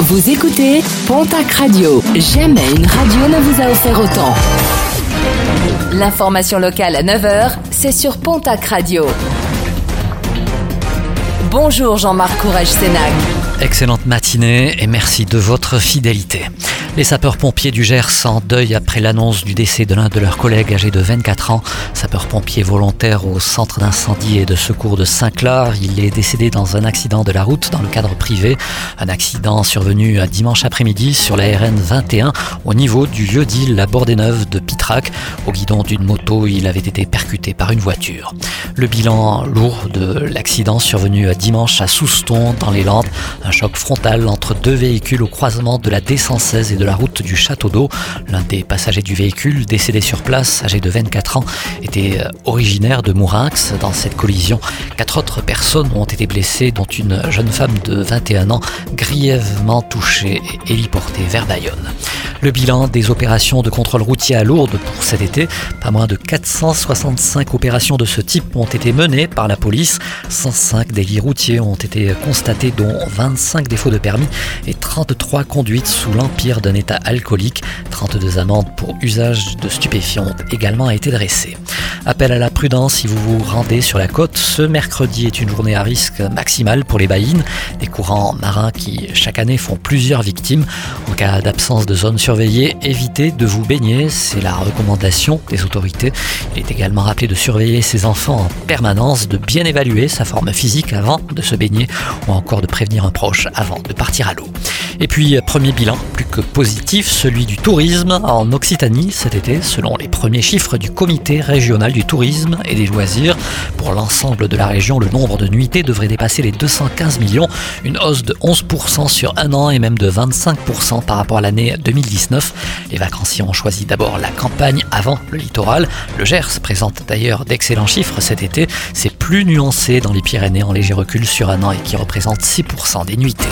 Vous écoutez Pontac Radio. Jamais une radio ne vous a offert autant. L'information locale à 9h, c'est sur Pontac Radio. Bonjour Jean-Marc Courrèges-Sénac. Excellente matinée et merci de votre fidélité. Les sapeurs-pompiers du Gers en deuil après l'annonce du décès de l'un de leurs collègues âgé de 24 ans. Sapeurs-pompiers volontaires au centre d'incendie et de secours de Saint-Clar. Il est décédé dans un accident de la route dans le cadre privé. Un accident survenu dimanche après-midi sur la RN21 au niveau du lieu-dit La Bordéneuve de Pitrac. Au guidon d'une moto, il avait été percuté par une voiture. Le bilan lourd de l'accident survenu dimanche à Soustons dans les Landes. Un choc frontal entre deux véhicules au croisement de la D16 et de la route du château d'eau. L'un des passagers du véhicule, décédé sur place, âgé de 24 ans, était originaire de Mourinx. Dans cette collision, 4 autres personnes ont été blessées, dont une jeune femme de 21 ans, grièvement touchée et héliportée vers Bayonne. Le bilan des opérations de contrôle routier à Lourdes pour cet été. Pas moins de 465 opérations de ce type ont été menées par la police. 105 délits routiers ont été constatés, dont 25 défauts de permis et 33 conduites sous l'empire d'un état alcoolique. 32 amendes pour usage de stupéfiants ont également été dressées. Appel à la prudence si vous vous rendez sur la côte. Ce mercredi est une journée à risque maximal pour les baïnes, des courants marins qui chaque année font plusieurs victimes. En cas d'absence de zone surveillée, évitez de vous baigner, c'est la recommandation des autorités. Il est également rappelé de surveiller ses enfants en permanence, de bien évaluer sa forme physique avant de se baigner ou encore de prévenir un proche avant de partir à l'eau. Et puis, premier bilan plus que positif, celui du tourisme en Occitanie cet été, selon les premiers chiffres du Comité régional du tourisme et des loisirs. Pour l'ensemble de la région, le nombre de nuitées devrait dépasser les 215 millions, une hausse de 11% sur un an et même de 25% par rapport à l'année 2019. Les vacanciers ont choisi d'abord la campagne avant le littoral. Le Gers présente d'ailleurs d'excellents chiffres cet été. C'est plus nuancé dans les Pyrénées, en léger recul sur un an et qui représente 6% des nuitées.